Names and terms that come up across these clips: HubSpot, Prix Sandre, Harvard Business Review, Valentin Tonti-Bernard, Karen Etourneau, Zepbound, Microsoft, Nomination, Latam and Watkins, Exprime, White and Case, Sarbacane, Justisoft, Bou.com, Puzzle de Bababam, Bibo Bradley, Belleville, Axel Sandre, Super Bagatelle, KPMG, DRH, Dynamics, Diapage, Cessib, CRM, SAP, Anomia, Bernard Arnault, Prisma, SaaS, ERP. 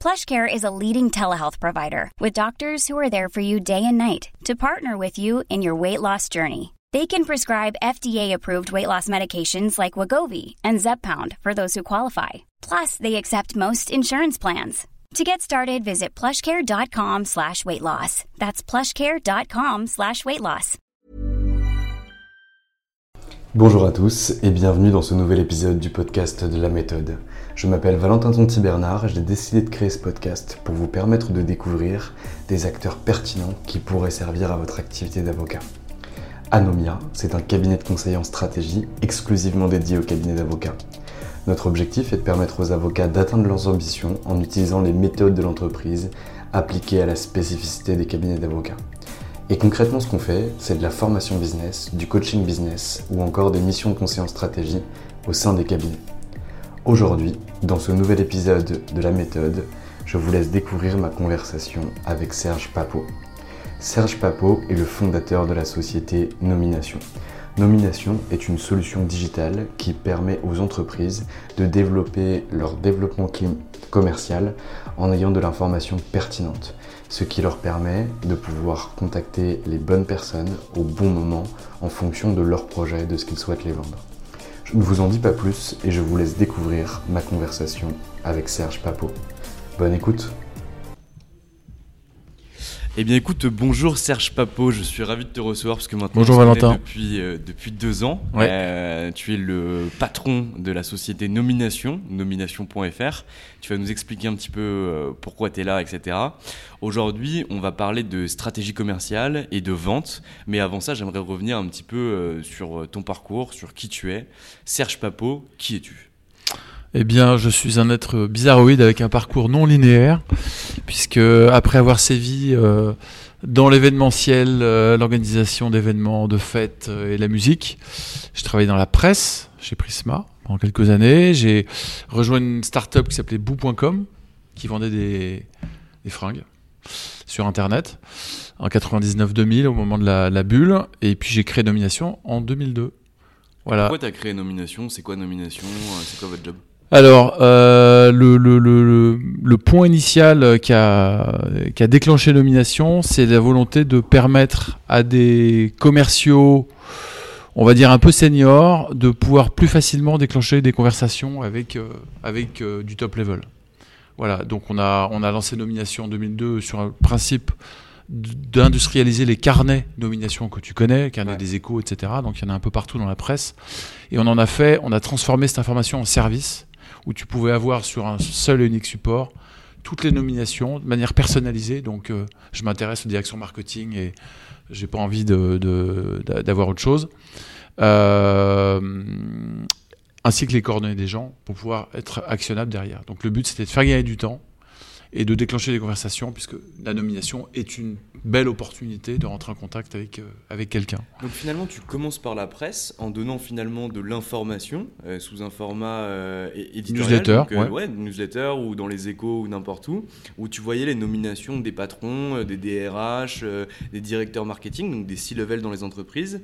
PlushCare is a leading telehealth provider with doctors who are there for you day and night to partner with you in your weight loss journey. They can prescribe FDA-approved weight loss medications like Wegovy and Zepbound for those who qualify. Plus, they accept most insurance plans. To get started, visit plushcare.com/weightloss. That's plushcare.com/weightloss. Bonjour à tous et bienvenue dans ce nouvel épisode du podcast de la méthode. Je m'appelle Valentin Tonti-Bernard et j'ai décidé de créer ce podcast pour vous permettre de découvrir des acteurs pertinents qui pourraient servir à votre activité d'avocat. Anomia, c'est un cabinet de conseil en stratégie exclusivement dédié aux cabinets d'avocats. Notre objectif est de permettre aux avocats d'atteindre leurs ambitions en utilisant les méthodes de l'entreprise appliquées à la spécificité des cabinets d'avocats. Et concrètement, ce qu'on fait, c'est de la formation business, du coaching business ou encore des missions de conseil en stratégie au sein des cabinets. Aujourd'hui, dans ce nouvel épisode de la méthode, je vous laisse découvrir ma conversation avec Serge Papot. Serge Papot est le fondateur de la société Nomination. Nomination est une solution digitale qui permet aux entreprises de développer leur développement commercial en ayant de l'information pertinente, ce qui leur permet de pouvoir contacter les bonnes personnes au bon moment en fonction de leur projet, de ce qu'ils souhaitent les vendre. Je ne vous en dis pas plus et je vous laisse découvrir ma conversation avec Serge Papot. Bonne écoute. Eh bien écoute, bonjour Serge Papot, je suis ravi de te recevoir parce que maintenant bonjour, Valentin. Depuis 2 ans, ouais. Tu es le patron de la société Nomination, nomination.fr, tu vas nous expliquer un petit peu pourquoi tu es là, etc. Aujourd'hui, on va parler de stratégie commerciale et de vente, mais avant ça, j'aimerais revenir un petit peu sur ton parcours, sur qui tu es. Serge Papot, qui es-tu ? Eh bien, je suis un être bizarroïde avec un parcours non linéaire, puisque après avoir sévi dans l'événementiel, l'organisation d'événements, de fêtes et la musique, j'ai travaillé dans la presse chez Prisma pendant quelques années. J'ai rejoint une start-up qui s'appelait Bou.com, qui vendait des fringues sur Internet en 99-2000 au moment de la bulle. Et puis j'ai créé Nomination en 2002. Voilà. Pourquoi tu as créé Nomination ? C'est quoi Nomination ? C'est quoi votre job ? Alors, le point initial qui a déclenché Nomination, c'est la volonté de permettre à des commerciaux, on va dire un peu seniors, de pouvoir plus facilement déclencher des conversations avec du top level. Voilà, donc on a lancé Nomination en 2002 sur le principe d'industrialiser les carnets Nomination que tu connais, carnet des Échos, etc. Donc il y en a un peu partout dans la presse. Et on a transformé cette information en service, où tu pouvais avoir sur un seul et unique support toutes les nominations de manière personnalisée. Donc je m'intéresse aux directions marketing et j'ai pas envie d'avoir autre chose. Ainsi que les coordonnées des gens pour pouvoir être actionnable derrière. Donc le but, c'était de faire gagner du temps et de déclencher des conversations, puisque la nomination est une belle opportunité de rentrer en contact avec quelqu'un. Donc finalement, tu commences par la presse, en donnant finalement de l'information sous un format éditorial. Newsletter, donc, ouais, newsletter, ou dans les Échos, ou n'importe où tu voyais les nominations des patrons, des DRH, des directeurs marketing, donc des C-level dans les entreprises.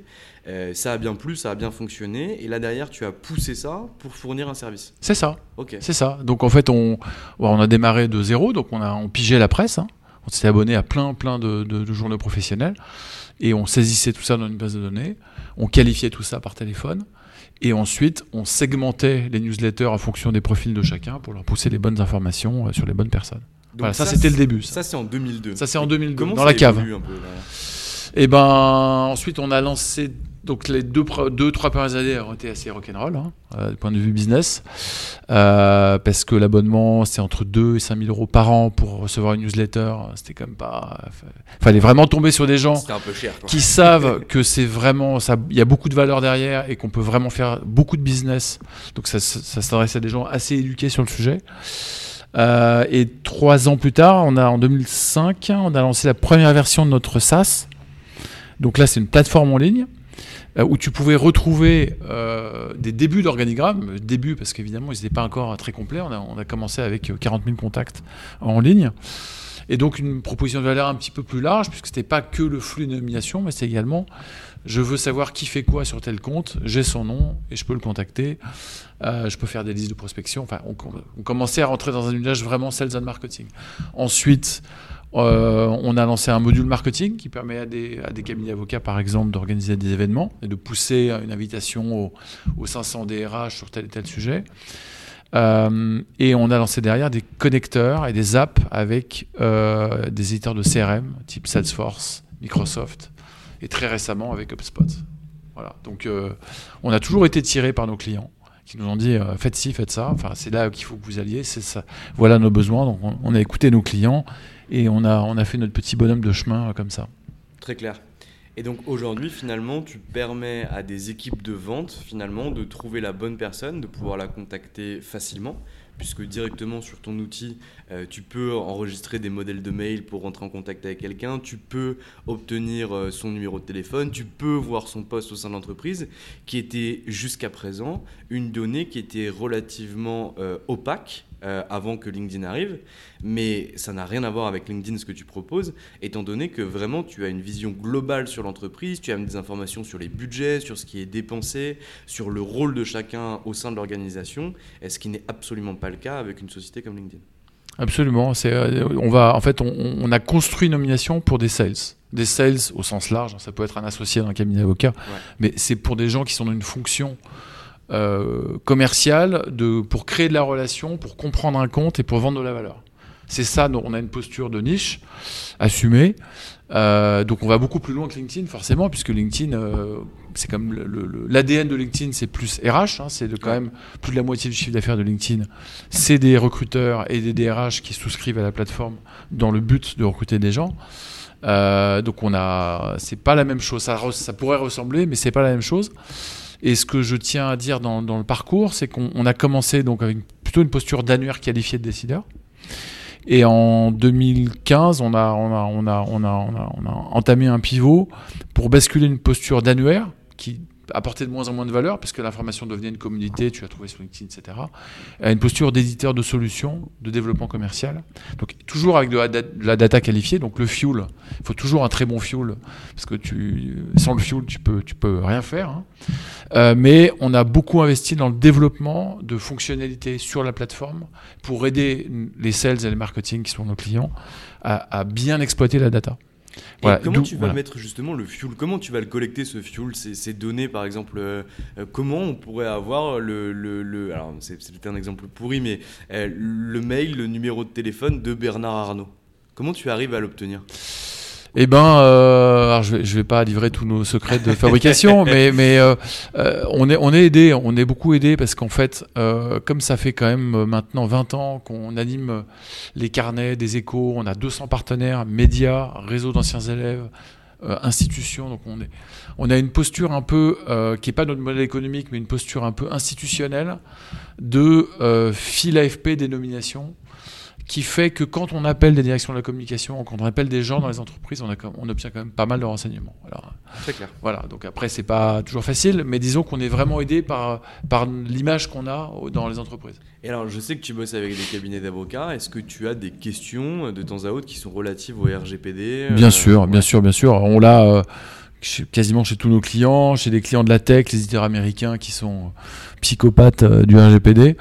Ça a bien plu, ça a bien fonctionné, et là derrière tu as poussé ça pour fournir un service. C'est ça. Ok. C'est ça. Donc en fait on a démarré de zéro, donc on pigeait la presse, hein. On s'est abonné à plein de journaux professionnels et on saisissait tout ça dans une base de données, on qualifiait tout ça par téléphone et ensuite on segmentait les newsletters en fonction des profils de chacun pour leur pousser les bonnes informations sur les bonnes personnes. Donc voilà, ça c'était le début. Ça c'est en 2002. Ça c'est en 2002 dans la cave. Et ben ensuite on a lancé donc les deux trois premières années ont été assez rock'n'roll du point de vue business parce que l'abonnement c'est entre 2 et 5 000 euros par an pour recevoir une newsletter, c'était quand même pas, fallait vraiment tomber sur des gens un peu cher, qui savent que c'est vraiment ça, il y a beaucoup de valeur derrière et qu'on peut vraiment faire beaucoup de business, donc ça s'adresse à des gens assez éduqués sur le sujet. Et 3 ans plus tard, en 2005, on a lancé la première version de notre SaaS. Donc là, c'est une plateforme en ligne où tu pouvais retrouver des débuts d'organigramme. Début parce qu'évidemment, ils n'étaient pas encore très complets. On a commencé avec 40 000 contacts en ligne. Et donc, une proposition de valeur un petit peu plus large, puisque ce n'était pas que le flux de nomination, mais c'était également je veux savoir qui fait quoi sur tel compte, j'ai son nom et je peux le contacter, je peux faire des listes de prospection. Enfin, on commençait à rentrer dans un univers vraiment sales and marketing. Ensuite, on a lancé un module marketing qui permet à des cabinets d'avocats, par exemple, d'organiser des événements et de pousser une invitation aux 500 DRH sur tel et tel sujet. Et on a lancé derrière des connecteurs et des apps avec des éditeurs de CRM type Salesforce, Microsoft et très récemment avec HubSpot. Voilà. Donc on a toujours été tiré par nos clients qui nous ont dit faites ci, faites ça. Enfin, c'est là qu'il faut que vous alliez. C'est ça. Voilà nos besoins. Donc on a écouté nos clients et on a fait notre petit bonhomme de chemin comme ça. Très clair. Et donc aujourd'hui, finalement, tu permets à des équipes de vente, finalement, de trouver la bonne personne, de pouvoir la contacter facilement, puisque directement sur ton outil, tu peux enregistrer des modèles de mail pour rentrer en contact avec quelqu'un, tu peux obtenir son numéro de téléphone, tu peux voir son poste au sein de l'entreprise, qui était jusqu'à présent une donnée qui était relativement opaque, avant que LinkedIn arrive, mais ça n'a rien à voir avec LinkedIn ce que tu proposes, étant donné que vraiment tu as une vision globale sur l'entreprise, tu as des informations sur les budgets, sur ce qui est dépensé, sur le rôle de chacun au sein de l'organisation, ce qui n'est absolument pas le cas avec une société comme LinkedIn. Absolument, on a construit une nomination pour des sales. Des sales au sens large, ça peut être un associé d'un cabinet d'avocat, ouais. Mais c'est pour des gens qui sont dans une fonction commercial pour créer de la relation, pour comprendre un compte et pour vendre de la valeur. C'est ça, donc on a une posture de niche assumée. Donc on va beaucoup plus loin que LinkedIn forcément, puisque LinkedIn, c'est comme l'ADN de LinkedIn, c'est plus RH, c'est quand même plus de la moitié du chiffre d'affaires de LinkedIn. C'est des recruteurs et des DRH qui souscrivent à la plateforme dans le but de recruter des gens. Donc c'est pas la même chose. Ça pourrait ressembler, mais c'est pas la même chose. Et ce que je tiens à dire dans le parcours, c'est qu'on a commencé donc avec plutôt une posture d'annuaire qualifié de décideur. Et en 2015, on a entamé un pivot pour basculer une posture d'annuaire qui apportait de moins en moins de valeur, puisque l'information devenait une commodité, tu l'as trouvée sur LinkedIn, etc. À une posture d'éditeur de solutions, de développement commercial. Donc toujours avec de la data qualifiée, donc le fuel. Il faut toujours un très bon fuel, parce que sans le fuel, tu peux rien faire. Mais on a beaucoup investi dans le développement de fonctionnalités sur la plateforme pour aider les sales et les marketing qui sont nos clients à bien exploiter la data. Voilà, comment tu vas mettre justement le fuel? Comment tu vas le collecter, ce fuel, ces données par exemple? Comment on pourrait avoir alors c'est peut-être un exemple pourri, mais le mail, le numéro de téléphone de Bernard Arnault? Comment tu arrives à l'obtenir? Eh ben, alors je vais pas livrer tous nos secrets de fabrication, mais on est aidé, on est beaucoup aidé parce qu'en fait, comme ça fait quand même maintenant 20 ans qu'on anime les carnets des échos, on a 200 partenaires, médias, réseaux d'anciens élèves, institutions, donc on a une posture un peu qui est pas notre modèle économique, mais une posture un peu institutionnelle de fil AFP des nominations, qui fait que quand on appelle des directions de la communication, quand on appelle des gens dans les entreprises, on obtient quand même pas mal de renseignements. Alors, très clair. Voilà, donc après, c'est pas toujours facile, mais disons qu'on est vraiment aidé par l'image qu'on a dans les entreprises. Et alors, je sais que tu bosses avec des cabinets d'avocats. Est-ce que tu as des questions de temps à autre qui sont relatives au RGPD? Bien sûr. On l'a... quasiment chez tous nos clients, chez les clients de la tech, les éditeurs américains qui sont psychopathes du RGPD.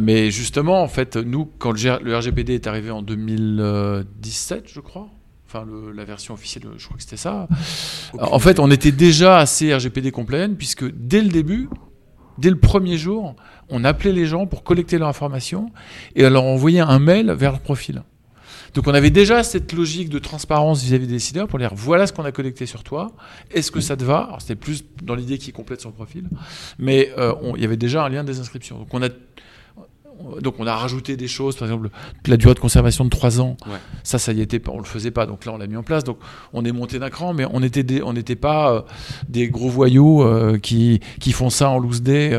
Mais justement, en fait, nous, quand le RGPD est arrivé en 2017, je crois, enfin la version officielle, je crois que c'était ça. En fait, on était déjà assez RGPD compliant, puisque dès le début, dès le premier jour, on appelait les gens pour collecter leur information et leur envoyer un mail vers leur profil. Donc on avait déjà cette logique de transparence vis-à-vis des décideurs pour dire voilà ce qu'on a collecté sur toi, est-ce que ça te va? Alors c'était plus dans l'idée qui complète son profil, mais il y avait déjà un lien des inscriptions. Donc on a rajouté des choses, par exemple la durée de conservation de 3 ans, ouais. ça y était, on le faisait pas, donc là on l'a mis en place, donc on est monté d'un cran, mais on n'était pas des gros voyous qui font ça en loose day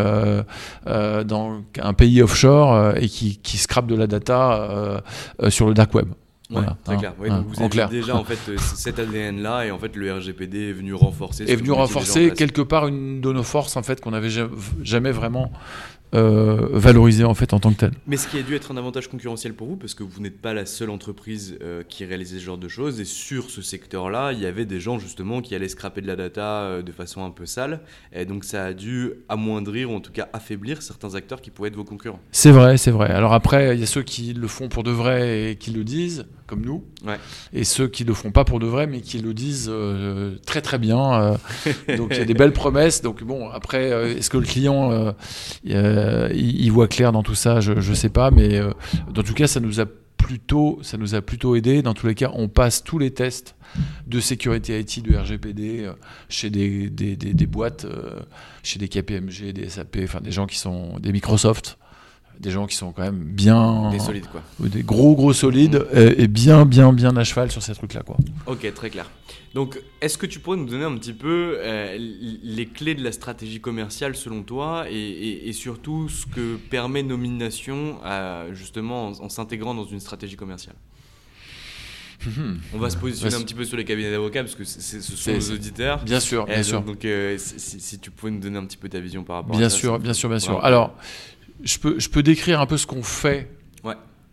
dans un pays offshore et qui scrapent de la data sur le dark web. Ouais, voilà, très clair. Ouais, donc vous avez déjà en fait cet ADN là, et en fait le RGPD est venu renforcer. Quelque part une de nos forces en fait qu'on n'avait jamais vraiment valorisé en fait en tant que tel. Mais ce qui a dû être un avantage concurrentiel pour vous, parce que vous n'êtes pas la seule entreprise qui réalisait ce genre de choses, et sur ce secteur-là, il y avait des gens justement qui allaient scraper de la data de façon un peu sale, et donc ça a dû amoindrir ou en tout cas affaiblir certains acteurs qui pouvaient être vos concurrents. C'est vrai. Alors après, il y a ceux qui le font pour de vrai et qui le disent, comme nous, ouais. Et ceux qui le font pas pour de vrai, mais qui le disent très très bien. Donc il y a des belles promesses. Donc bon, après, est-ce que le client il voit clair dans tout ça, je sais pas, mais en tout cas ça nous a plutôt aidé. Dans tous les cas, on passe tous les tests de sécurité IT, de RGPD chez des boîtes, chez des KPMG, des SAP, enfin des gens qui sont des Microsoft, des gens qui sont quand même bien des solides quoi, des gros solides et bien à cheval sur ces trucs là quoi. Ok, très clair. Donc est-ce que tu pourrais nous donner un petit peu les clés de la stratégie commerciale selon toi, et surtout ce que permet Nomination justement en s'intégrant dans une stratégie commerciale? On va se positionner un petit peu sur les cabinets d'avocats parce que ce sont nos auditeurs. Bien sûr. Donc si tu pouvais nous donner un petit peu ta vision par rapport à ça. Bien sûr. Alors je peux décrire un peu ce qu'on fait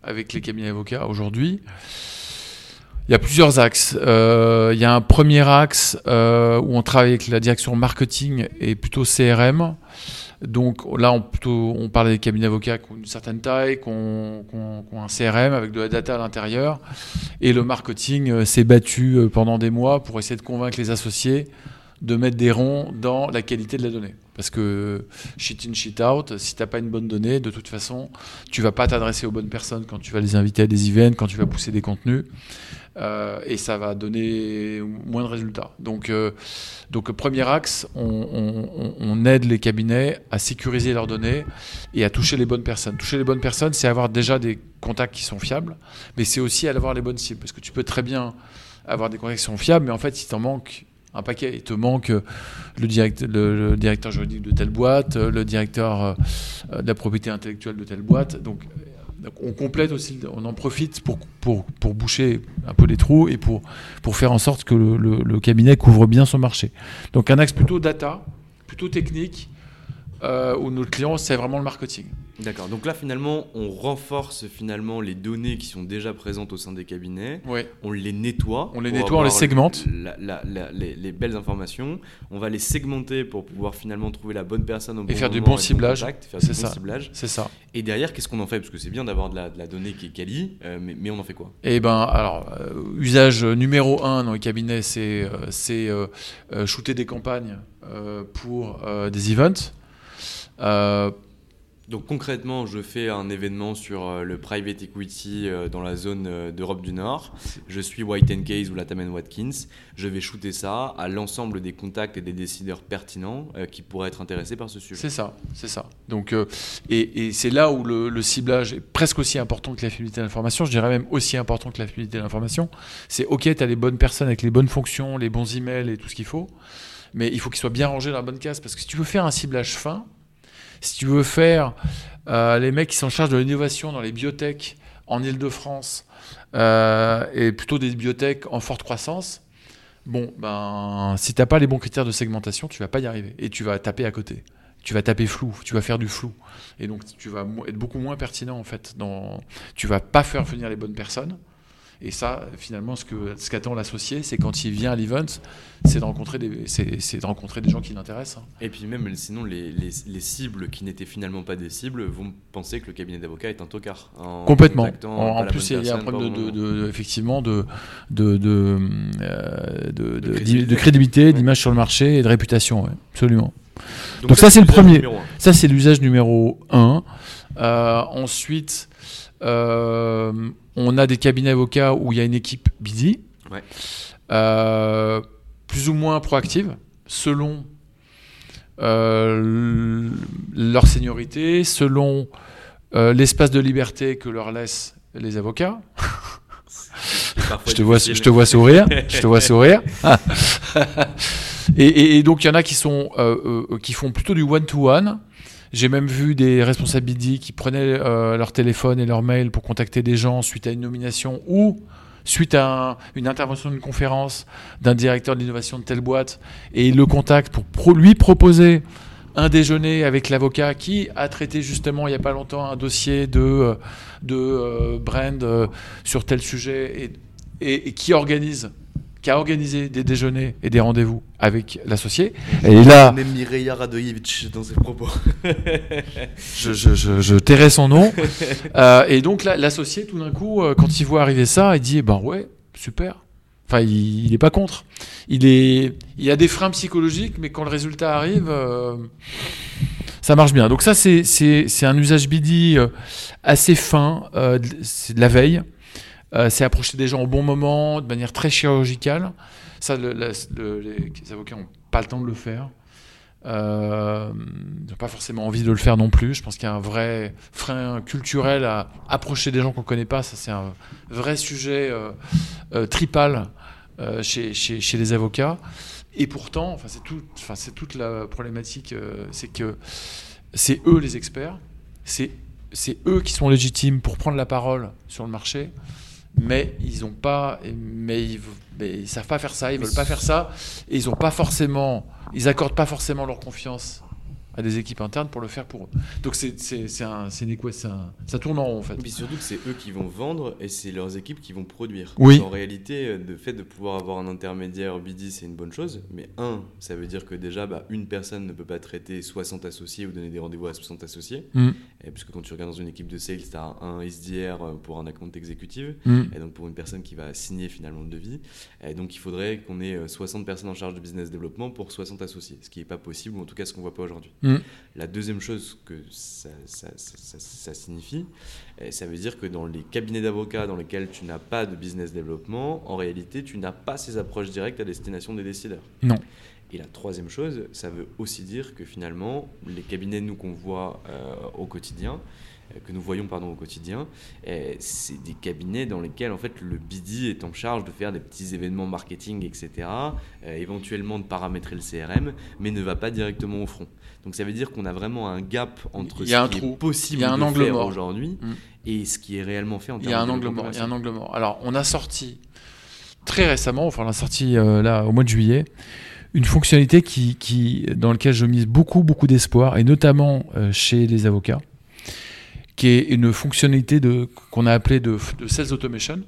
avec les cabinets d'avocats aujourd'hui. Il y a plusieurs axes. Il y a un premier axe où on travaille avec la direction marketing et plutôt CRM. Donc là, on parle des cabinets d'avocats qui ont une certaine taille, qui ont un CRM avec de la data à l'intérieur. Et le marketing s'est battu pendant des mois pour essayer de convaincre les associés de mettre des ronds dans la qualité de la donnée. Parce que shit in, shit out, si tu n'as pas une bonne donnée, de toute façon, tu ne vas pas t'adresser aux bonnes personnes quand tu vas les inviter à des events, quand tu vas pousser des contenus. Et ça va donner moins de résultats. Donc premier axe, on aide les cabinets à sécuriser leurs données et à toucher les bonnes personnes. Toucher les bonnes personnes, c'est avoir déjà des contacts qui sont fiables, mais c'est aussi avoir les bonnes cibles. Parce que tu peux très bien avoir des contacts qui sont fiables, mais en fait, si t'en manques un paquet, il te manque le directeur juridique de telle boîte, le directeur de la propriété intellectuelle de telle boîte. Donc on complète aussi, on en profite pour boucher un peu les trous et pour faire en sorte que le cabinet couvre bien son marché. Donc un axe plutôt data, plutôt technique, où notre client c'est vraiment le marketing. D'accord. Donc là, finalement, on renforce les données qui sont déjà présentes au sein des cabinets. Oui. On les nettoie. On les segmente. Les belles informations. On va les segmenter pour pouvoir finalement trouver la bonne personne au bon moment. Et faire du bon ciblage. C'est ça. Et derrière, qu'est-ce qu'on en fait? Parce que c'est bien d'avoir de la donnée qui est quali, mais on en fait quoi? Eh ben, alors, usage numéro 1 dans les cabinets, c'est shooter des campagnes pour des events. Donc concrètement, je fais un événement sur le private equity dans la zone d'Europe du Nord. Je suis White and Case ou Latam and Watkins. Je vais shooter ça à l'ensemble des contacts et des décideurs pertinents qui pourraient être intéressés par ce sujet. C'est ça. Donc, et c'est là où le ciblage est presque aussi important que la fiabilité de l'information. Je dirais même aussi important que la fiabilité de l'information. C'est OK, tu as les bonnes personnes avec les bonnes fonctions, les bons emails et tout ce qu'il faut. Mais il faut qu'ils soient bien rangés dans la bonne case. Parce que si tu veux faire un ciblage fin, si tu veux faire les mecs qui sont en charge de l'innovation dans les biotech en Ile-de-France et plutôt des biotech en forte croissance, si tu n'as pas les bons critères de segmentation, tu ne vas pas y arriver et tu vas taper à côté. Tu vas taper flou, tu vas faire du flou. Et donc, tu vas être beaucoup moins pertinent en fait. Tu ne vas pas faire venir les bonnes personnes. Et ça, finalement, ce qu'attend l'associé, c'est quand il vient à l'event, c'est de rencontrer des gens qui l'intéressent. Et puis même, sinon, les cibles qui n'étaient finalement pas des cibles vont penser que le cabinet d'avocats est un tocard. Complètement. En plus, il y a un problème de crédibilité, d'image sur le marché et de réputation. Ouais, absolument. Donc ça, c'est l'usage numéro 1. Ensuite... On a des cabinets avocats où il y a une équipe BD, ouais. Plus ou moins proactive, selon leur seniorité, selon l'espace de liberté que leur laissent les avocats. Je te vois sourire. Et donc il y en a qui sont qui font plutôt du one to one. J'ai même vu des responsables BD qui prenaient leur téléphone et leur mail pour contacter des gens suite à une nomination ou suite à une intervention d'une conférence d'un directeur de l'innovation de telle boîte, et ils le contactent pour lui proposer un déjeuner avec l'avocat qui a traité justement il n'y a pas longtemps un dossier de brand sur tel sujet et qui a organisé des déjeuners et des rendez-vous avec l'associé. Et là, même Mireille Radojevic dans ses propos. je tairai son nom. Et donc là, l'associé, tout d'un coup, quand il voit arriver ça, il dit eh ben ouais, super. Enfin, il est pas contre. Il y a des freins psychologiques, mais quand le résultat arrive, ça marche bien. Donc ça, c'est un usage BD assez fin, c'est de la veille. C'est approcher des gens au bon moment, de manière très chirurgicale. Ça, les avocats n'ont pas le temps de le faire. Ils n'ont pas forcément envie de le faire non plus. Je pense qu'il y a un vrai frein culturel à approcher des gens qu'on ne connaît pas. Ça, c'est un vrai sujet tribal chez les avocats. Et pourtant, c'est toute la problématique. C'est que c'est eux les experts. C'est eux qui sont légitimes pour prendre la parole sur le marché. Mais ils n'ont pas, mais ils savent pas faire ça, ils veulent pas faire ça, et ils accordent pas forcément leur confiance à des équipes internes pour le faire pour eux. Donc ça tourne en rond en fait. Et puis surtout que c'est eux qui vont vendre et c'est leurs équipes qui vont produire. Oui. Donc en réalité, le fait de pouvoir avoir un intermédiaire BD, c'est une bonne chose, mais ça veut dire que déjà une personne ne peut pas traiter 60 associés ou donner des rendez-vous à 60 associés, et puisque quand tu regardes dans une équipe de sales, tu as un SDR pour un account exécutive, et donc pour une personne qui va signer finalement le devis, et donc il faudrait qu'on ait 60 personnes en charge de business développement pour 60 associés, ce qui n'est pas possible, ou en tout cas ce qu'on voit pas aujourd'hui. La deuxième chose que ça signifie, ça veut dire que dans les cabinets d'avocats dans lesquels tu n'as pas de business développement, en réalité, tu n'as pas ces approches directes à destination des décideurs. Non. Et la troisième chose, ça veut aussi dire que finalement, les cabinets qu'on voit au quotidien, que nous voyons au quotidien, c'est des cabinets dans lesquels en fait le BD est en charge de faire des petits événements marketing, etc., éventuellement de paramétrer le CRM, mais ne va pas directement au front. Donc ça veut dire qu'on a vraiment un gap entre ce qui est possible de faire aujourd'hui et ce qui est réellement fait en termes de développement. Il y a un angle mort. Alors on a sorti très récemment, enfin on l'a sorti là au mois de juillet, une fonctionnalité dans laquelle je mise beaucoup d'espoir, et notamment chez les avocats, qui est une fonctionnalité qu'on a appelée de Sales Automation.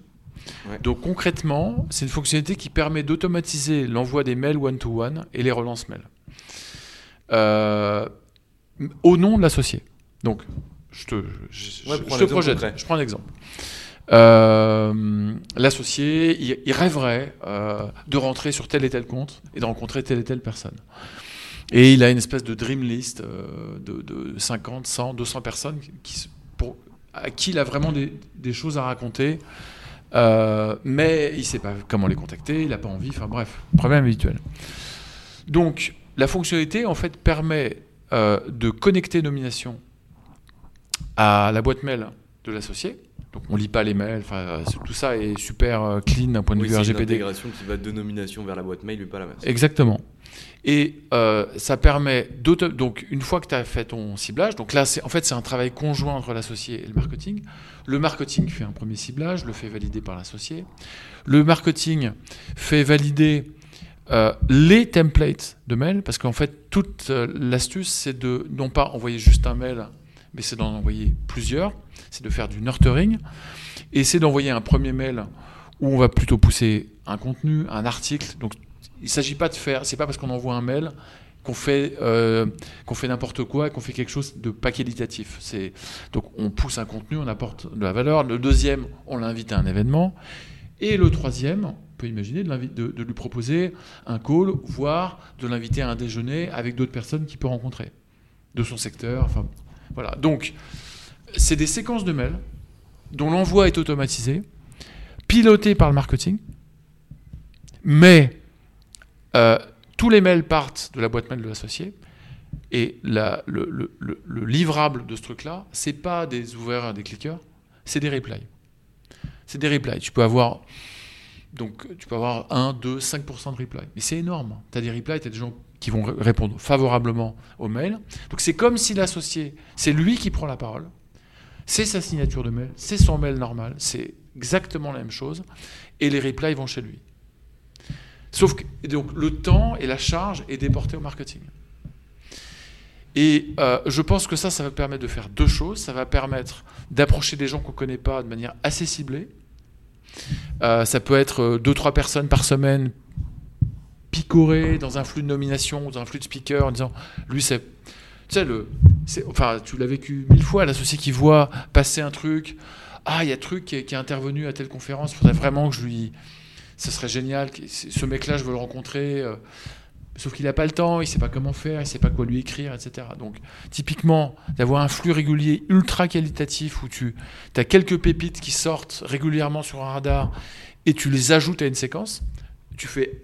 Ouais. Donc concrètement, c'est une fonctionnalité qui permet d'automatiser l'envoi des mails one-to-one et les relances mails. Au nom de l'associé. Donc, je te projette. Je prends un exemple. L'associé, il rêverait de rentrer sur tel et tel compte et de rencontrer telle et telle personne. Et il a une espèce de dream list de 50, 100, 200 personnes à qui il a vraiment des choses à raconter, mais il ne sait pas comment les contacter, il n'a pas envie, enfin bref, problème habituel. Donc, la fonctionnalité en fait permet de connecter nomination à la boîte mail de l'associé. Donc on lit pas les mails, tout ça est super clean d'un point de vue RGPD. C'est une intégration qui va de nomination vers la boîte mail, mais pas la même. Exactement. Et ça permet donc une fois que tu as fait ton ciblage, donc là c'est un travail conjoint entre l'associé et le marketing. Le marketing fait un premier ciblage, le fait valider par l'associé. Le marketing fait valider les templates de mail, parce qu'en fait toute l'astuce c'est de non pas envoyer juste un mail, mais c'est d'en envoyer plusieurs, c'est de faire du nurturing, et c'est d'envoyer un premier mail où on va plutôt pousser un contenu, un article. Donc il ne s'agit pas de faire, c'est pas parce qu'on envoie un mail qu'on fait n'importe quoi et qu'on fait quelque chose de pas qualitatif. Donc on pousse un contenu, on apporte de la valeur. Le deuxième, on l'invite à un événement, et le troisième, imaginer de lui proposer un call, voire de l'inviter à un déjeuner avec d'autres personnes qu'il peut rencontrer de son secteur. Enfin, voilà. Donc, c'est des séquences de mails dont l'envoi est automatisé, piloté par le marketing, mais tous les mails partent de la boîte mail de l'associé, et le livrable de ce truc-là, c'est pas des ouvreurs et des cliqueurs, c'est des replies. C'est des replies. Tu peux avoir... Donc, tu peux avoir 1, 2, 5% de replies. Mais c'est énorme. Tu as des replies, tu as des gens qui vont répondre favorablement au mail. Donc, c'est comme si l'associé, c'est lui qui prend la parole. C'est sa signature de mail, c'est son mail normal. C'est exactement la même chose. Et les replies vont chez lui. Sauf que donc, le temps et la charge est déporté au marketing. Et je pense que ça va permettre de faire deux choses. Ça va permettre d'approcher des gens qu'on ne connaît pas de manière assez ciblée. Ça peut être 2-3 personnes par semaine picorées dans un flux de nomination, dans un flux de speaker en disant lui c'est, tu sais, enfin tu l'as vécu 1000 fois, l'associé qui voit passer un truc, ah il y a un truc qui est intervenu à telle conférence, faudrait vraiment que je lui, ce serait génial, ce mec là je veux le rencontrer, sauf qu'il n'a pas le temps, il sait pas comment faire, il sait pas quoi lui écrire, etc. Donc typiquement d'avoir un flux régulier ultra qualitatif où tu as quelques pépites qui sortent régulièrement sur un radar et tu les ajoutes à une séquence, tu fais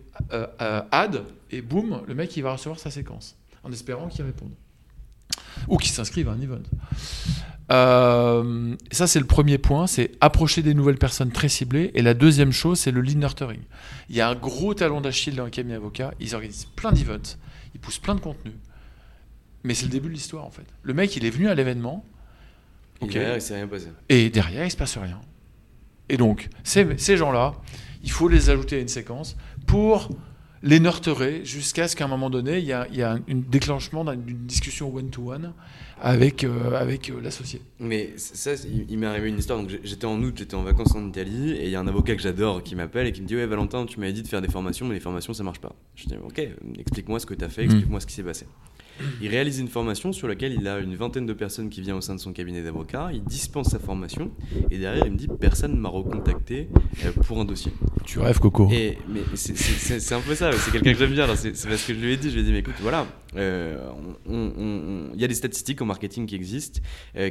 add et boum, le mec il va recevoir sa séquence en espérant qu'il réponde ou qu'il s'inscrive à un event. Ça c'est le premier point, c'est approcher des nouvelles personnes très ciblées. Et la deuxième chose, c'est le lead nurturing. Il y a un gros talon d'Achille dans les cabinets d'avocats, ils organisent plein d'events, ils poussent plein de contenu, mais c'est le début de l'histoire en fait. Le mec il est venu à l'événement, okay, derrière, il s'est rien passé. Et derrière il se passe rien. Et donc ces gens là, il faut les ajouter à une séquence pour les nurturer jusqu'à ce qu'à un moment donné il y a un déclenchement d'une discussion one-to-one avec l'associé. Mais ça, il m'est arrivé une histoire. Donc j'étais en vacances en Italie, et il y a un avocat que j'adore qui m'appelle et qui me dit « Ouais Valentin, tu m'avais dit de faire des formations, mais les formations ça marche pas. » Je dis « Ok, explique-moi ce que t'as fait, explique-moi ce qui s'est passé. » Il réalise une formation sur laquelle il a une vingtaine de personnes qui viennent au sein de son cabinet d'avocats, il dispense sa formation, et derrière il me dit « Personne ne m'a recontacté pour un dossier. » Tu rêves Coco. Et, mais c'est un peu ça, c'est quelqu'un que j'aime bien, alors c'est parce que je lui ai dit, mais écoute voilà, il y a des statistiques en marketing qui existent,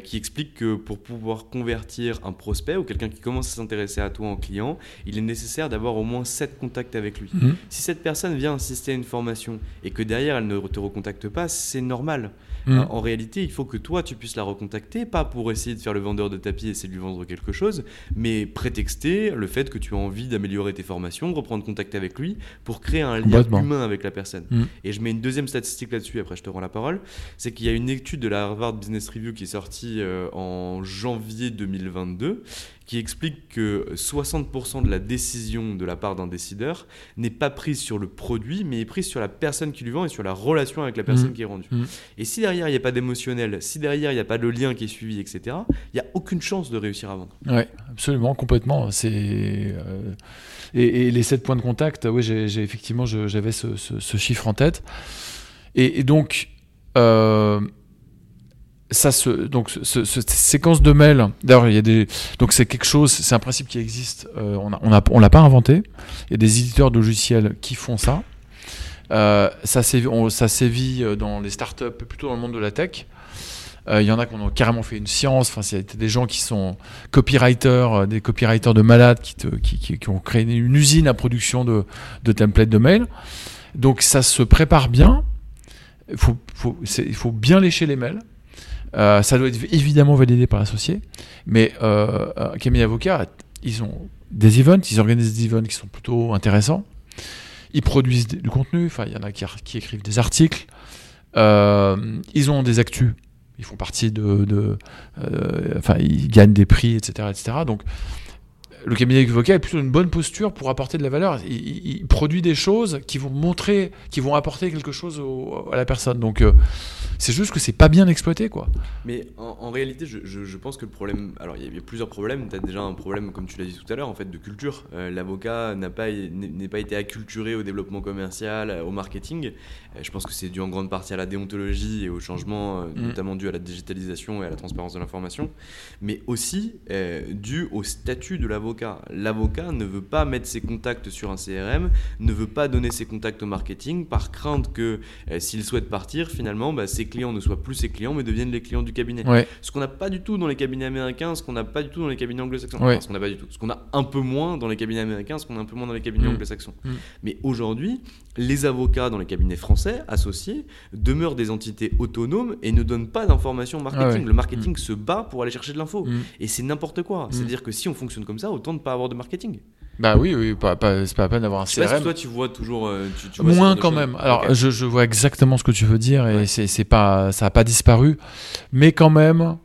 qui expliquent que pour pouvoir convertir un prospect ou quelqu'un qui commence à s'intéresser à toi en client, il est nécessaire d'avoir au moins 7 contacts avec lui. Mmh. Si cette personne vient assister à une formation et que derrière elle ne te recontacte pas, c'est normal. En réalité, il faut que toi, tu puisses la recontacter, pas pour essayer de faire le vendeur de tapis et essayer de lui vendre quelque chose, mais prétexter le fait que tu as envie d'améliorer tes formations, reprendre contact avec lui pour créer un lien humain avec la personne. Et je mets une deuxième statistique là-dessus, après je te rends la parole, c'est qu'il y a une étude de la Harvard Business Review qui est sortie en janvier 2022, qui explique que 60% de la décision de la part d'un décideur n'est pas prise sur le produit, mais est prise sur la personne qui lui vend et sur la relation avec la personne qui est rendue. Et si derrière, il n'y a pas d'émotionnel, si derrière, il n'y a pas de lien qui est suivi, etc., il n'y a aucune chance de réussir à vendre. Oui, absolument, complètement. C'est... Et les 7 points de contact, oui, j'ai effectivement, j'avais ce chiffre en tête. Et donc... cette séquence de mails, d'ailleurs, il y a des, donc c'est quelque chose, c'est un principe qui existe, on l'a pas inventé. Il y a des éditeurs de logiciels qui font ça. Ça sévit dans les startups, plutôt dans le monde de la tech. Il y en a qui ont carrément fait une science. Enfin, c'est des gens qui sont copywriters, des copywriters de malades qui ont créé une usine à production de templates de mails. Donc ça se prépare bien. Il faut bien lécher les mails. Ça doit être évidemment validé par l'associé, mais cabinet d'avocats, ils ont des events, ils organisent des events qui sont plutôt intéressants, ils produisent du contenu, enfin il y en a qui écrivent des articles, ils ont des actus, ils font partie enfin ils gagnent des prix, etc. Donc le cabinet d'avocats a plutôt une bonne posture pour apporter de la valeur, il produit des choses qui vont montrer, qui vont apporter quelque chose à la personne, donc c'est juste que c'est pas bien exploité, quoi. Mais en réalité, je pense que le problème... Alors, il y a plusieurs problèmes. Tu as déjà un problème, comme tu l'as dit tout à l'heure, en fait, de culture. L'avocat n'est pas été acculturé au développement commercial, au marketing. Je pense que c'est dû en grande partie à la déontologie et au changement, notamment dû à la digitalisation et à la transparence de l'information, mais aussi dû au statut de l'avocat. l'avocat. L'avocat ne veut pas mettre ses contacts sur un CRM, ne veut pas donner ses contacts au marketing par crainte que s'il souhaite partir, finalement, ses clients ne soient plus ses clients mais deviennent les clients du cabinet. Ouais. Ce qu'on n'a pas du tout dans les cabinets américains, ce qu'on n'a pas du tout dans les cabinets anglo-saxons. Ouais. Enfin, ce qu'on n'a pas du tout. Ce qu'on a un peu moins dans les cabinets américains, ce qu'on a un peu moins dans les cabinets anglo-saxons. Mmh. Mais aujourd'hui, les avocats dans les cabinets français associés demeurent des entités autonomes et ne donnent pas d'informations au marketing. Ah ouais. Le marketing se bat pour aller chercher de l'info. Et c'est n'importe quoi. C'est-à-dire que si on fonctionne comme ça, autant ne pas avoir de marketing. Bah oui, c'est pas la peine d'avoir un CRM. Parce que toi, tu vois toujours. Tu vois moins quand même. Alors, okay. je vois exactement ce que tu veux dire et c'est pas, ça n'a pas disparu. Mais quand même,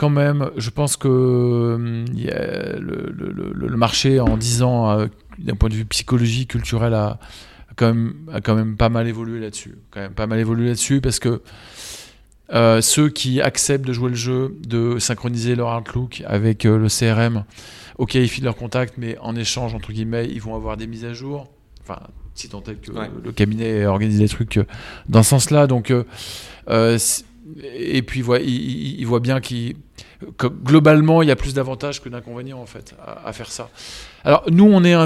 je pense que le marché en 10 ans, d'un point de vue psychologique, culturel, a quand même pas mal évolué là-dessus. Parce que ceux qui acceptent de jouer le jeu, de synchroniser leur outlook avec le CRM, ok, ils filent leurs contacts, mais en échange, entre guillemets, ils vont avoir des mises à jour. Enfin, si tant est que le cabinet organise des trucs dans ce sens-là. Donc, et puis, ils voient bien que globalement, il y a plus d'avantages que d'inconvénients en fait, à faire ça. Alors, nous, on est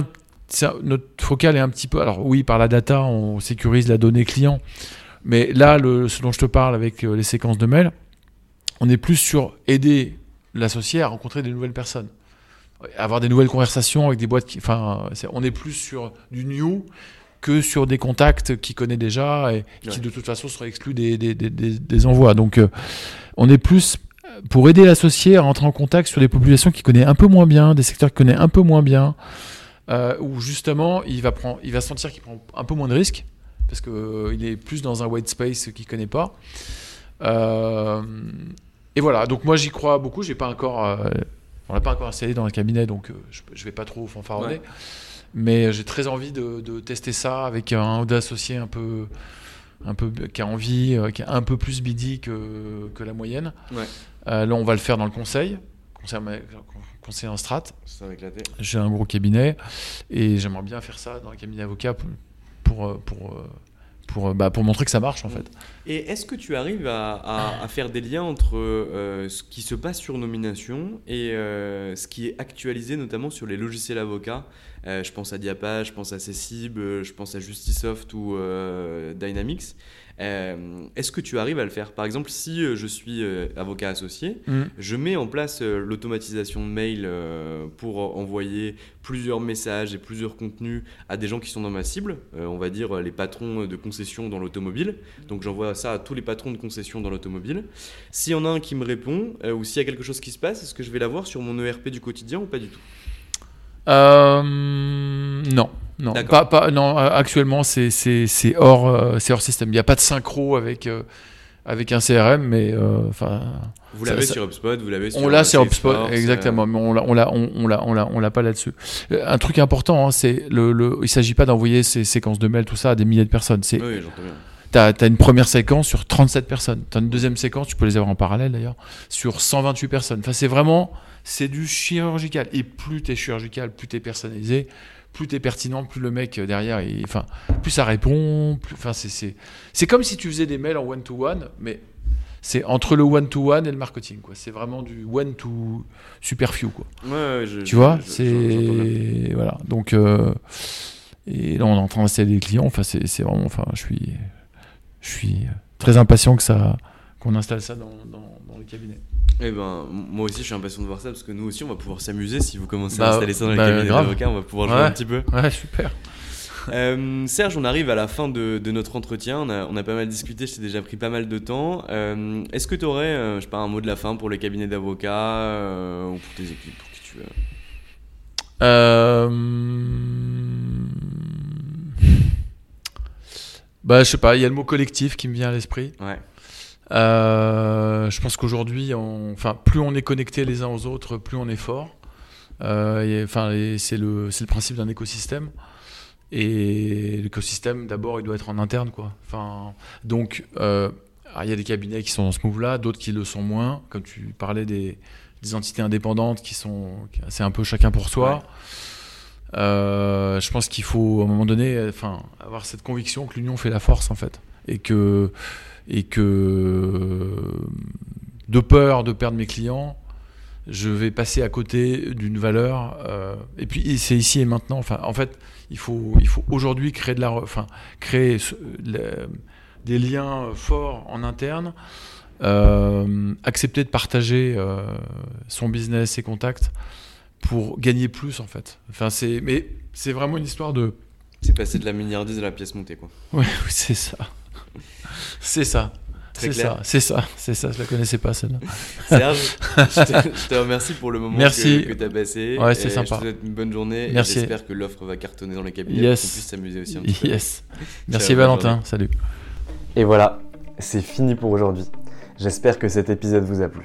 notre focale est un petit peu... Alors oui, par la data, on sécurise la donnée client. Mais là, ce dont je te parle avec les séquences de mails, on est plus sur aider l'associé à rencontrer des nouvelles personnes, avoir des nouvelles conversations avec des boîtes qui... Enfin, on est plus sur du new que sur des contacts qu'il connaît déjà et qui, de toute façon, seraient exclus des envois. Donc, on est plus pour aider l'associé à rentrer en contact sur des populations qu'il connaît un peu moins bien, des secteurs qu'il connaît un peu moins bien, où, justement, il va sentir qu'il prend un peu moins de risques, parce qu'il est plus dans un white space qu'il ne connaît pas. Et voilà, donc moi j'y crois beaucoup, on ne l'a pas encore installé dans le cabinet, donc je ne vais pas trop fanfaronner, mais j'ai très envie de tester ça avec un associé un peu qui a envie, qui est un peu plus bidi que la moyenne. Ouais. Là on va le faire dans le conseil en strat. Ça va éclater. J'ai un gros cabinet et j'aimerais bien faire ça dans le cabinet avocat pour montrer que ça marche en fait. Et est-ce que tu arrives à faire des liens entre ce qui se passe sur Nomination et ce qui est actualisé notamment sur les logiciels avocats? Je pense à Diapage, je pense à Cessib, je pense à Justisoft ou Dynamics. Est-ce que tu arrives à le faire? Par exemple, si je suis avocat associé, je mets en place l'automatisation de mail pour envoyer plusieurs messages et plusieurs contenus à des gens qui sont dans ma cible, on va dire les patrons de concessions dans l'automobile. Donc j'envoie ça à tous les patrons de concessions dans l'automobile. S'il y en a un qui me répond ou s'il y a quelque chose qui se passe, est-ce que je vais l'avoir sur mon ERP du quotidien ou pas du tout? Non, pas non. Actuellement, c'est hors système. Il n'y a pas de synchro avec un CRM, mais enfin. Vous l'avez sur HubSpot, vous l'avez. On l'a sur HubSpot, exactement. Mais on l'a pas là-dessus. Un truc important, c'est il s'agit pas d'envoyer ces séquences de mails, tout ça, à des milliers de personnes. C'est. Oui, j'entends bien. T'as une première séquence sur 37 personnes. T'as une deuxième séquence, tu peux les avoir en parallèle d'ailleurs, sur 128 personnes. Enfin, c'est du chirurgical. Et plus t'es chirurgical, plus t'es personnalisé, plus t'es pertinent, plus le mec derrière, plus ça répond. C'est comme si tu faisais des mails en one-to-one, mais c'est entre le one-to-one et le marketing, quoi. C'est vraiment du one-to-superfew, quoi. Ouais, tu vois, c'est... Voilà, donc... Et là, on est en train d'installer des clients. Enfin, c'est vraiment... Enfin, je suis très impatient qu'on installe ça dans le cabinet. Eh ben, moi aussi, je suis impatient de voir ça parce que nous aussi, on va pouvoir s'amuser si vous commencez à installer ça dans le cabinet d'avocats. On va pouvoir jouer un petit peu. Ouais, super. Serge, on arrive à la fin de notre entretien. On a pas mal discuté. Je t'ai déjà pris pas mal de temps. Est-ce que tu aurais, je sais pas, un mot de la fin pour le cabinet d'avocats ou pour tes équipes, pour qui tu veux? Je sais pas, il y a le mot collectif qui me vient à l'esprit. Ouais. Je pense qu'aujourd'hui, plus on est connectés les uns aux autres, plus on est fort. C'est le principe d'un écosystème. Et l'écosystème, d'abord, il doit être en interne, quoi. Enfin, donc, il y a des cabinets qui sont dans ce move-là, d'autres qui le sont moins. Comme tu parlais des entités indépendantes c'est un peu chacun pour soi. Ouais. Je pense qu'il faut à un moment donné, avoir cette conviction que l'union fait la force en fait, et que de peur de perdre mes clients, je vais passer à côté d'une valeur. Et puis c'est ici et maintenant. Enfin, en fait, il faut aujourd'hui créer des liens forts en interne, accepter de partager son business, ses contacts pour gagner plus en fait. Enfin, c'est vraiment une histoire de. C'est passer de la milliardise à la pièce montée, quoi. Ouais, c'est ça. C'est ça. C'est ça, je la connaissais pas celle-là. Serge, je te remercie pour le moment que tu as passé. Ouais, c'est sympa. Je te souhaite une bonne journée. Merci. Et j'espère que l'offre va cartonner dans les cabinets pour qu'on puisse s'amuser aussi un petit peu. Merci Valentin, salut. Et voilà, c'est fini pour aujourd'hui. J'espère que cet épisode vous a plu.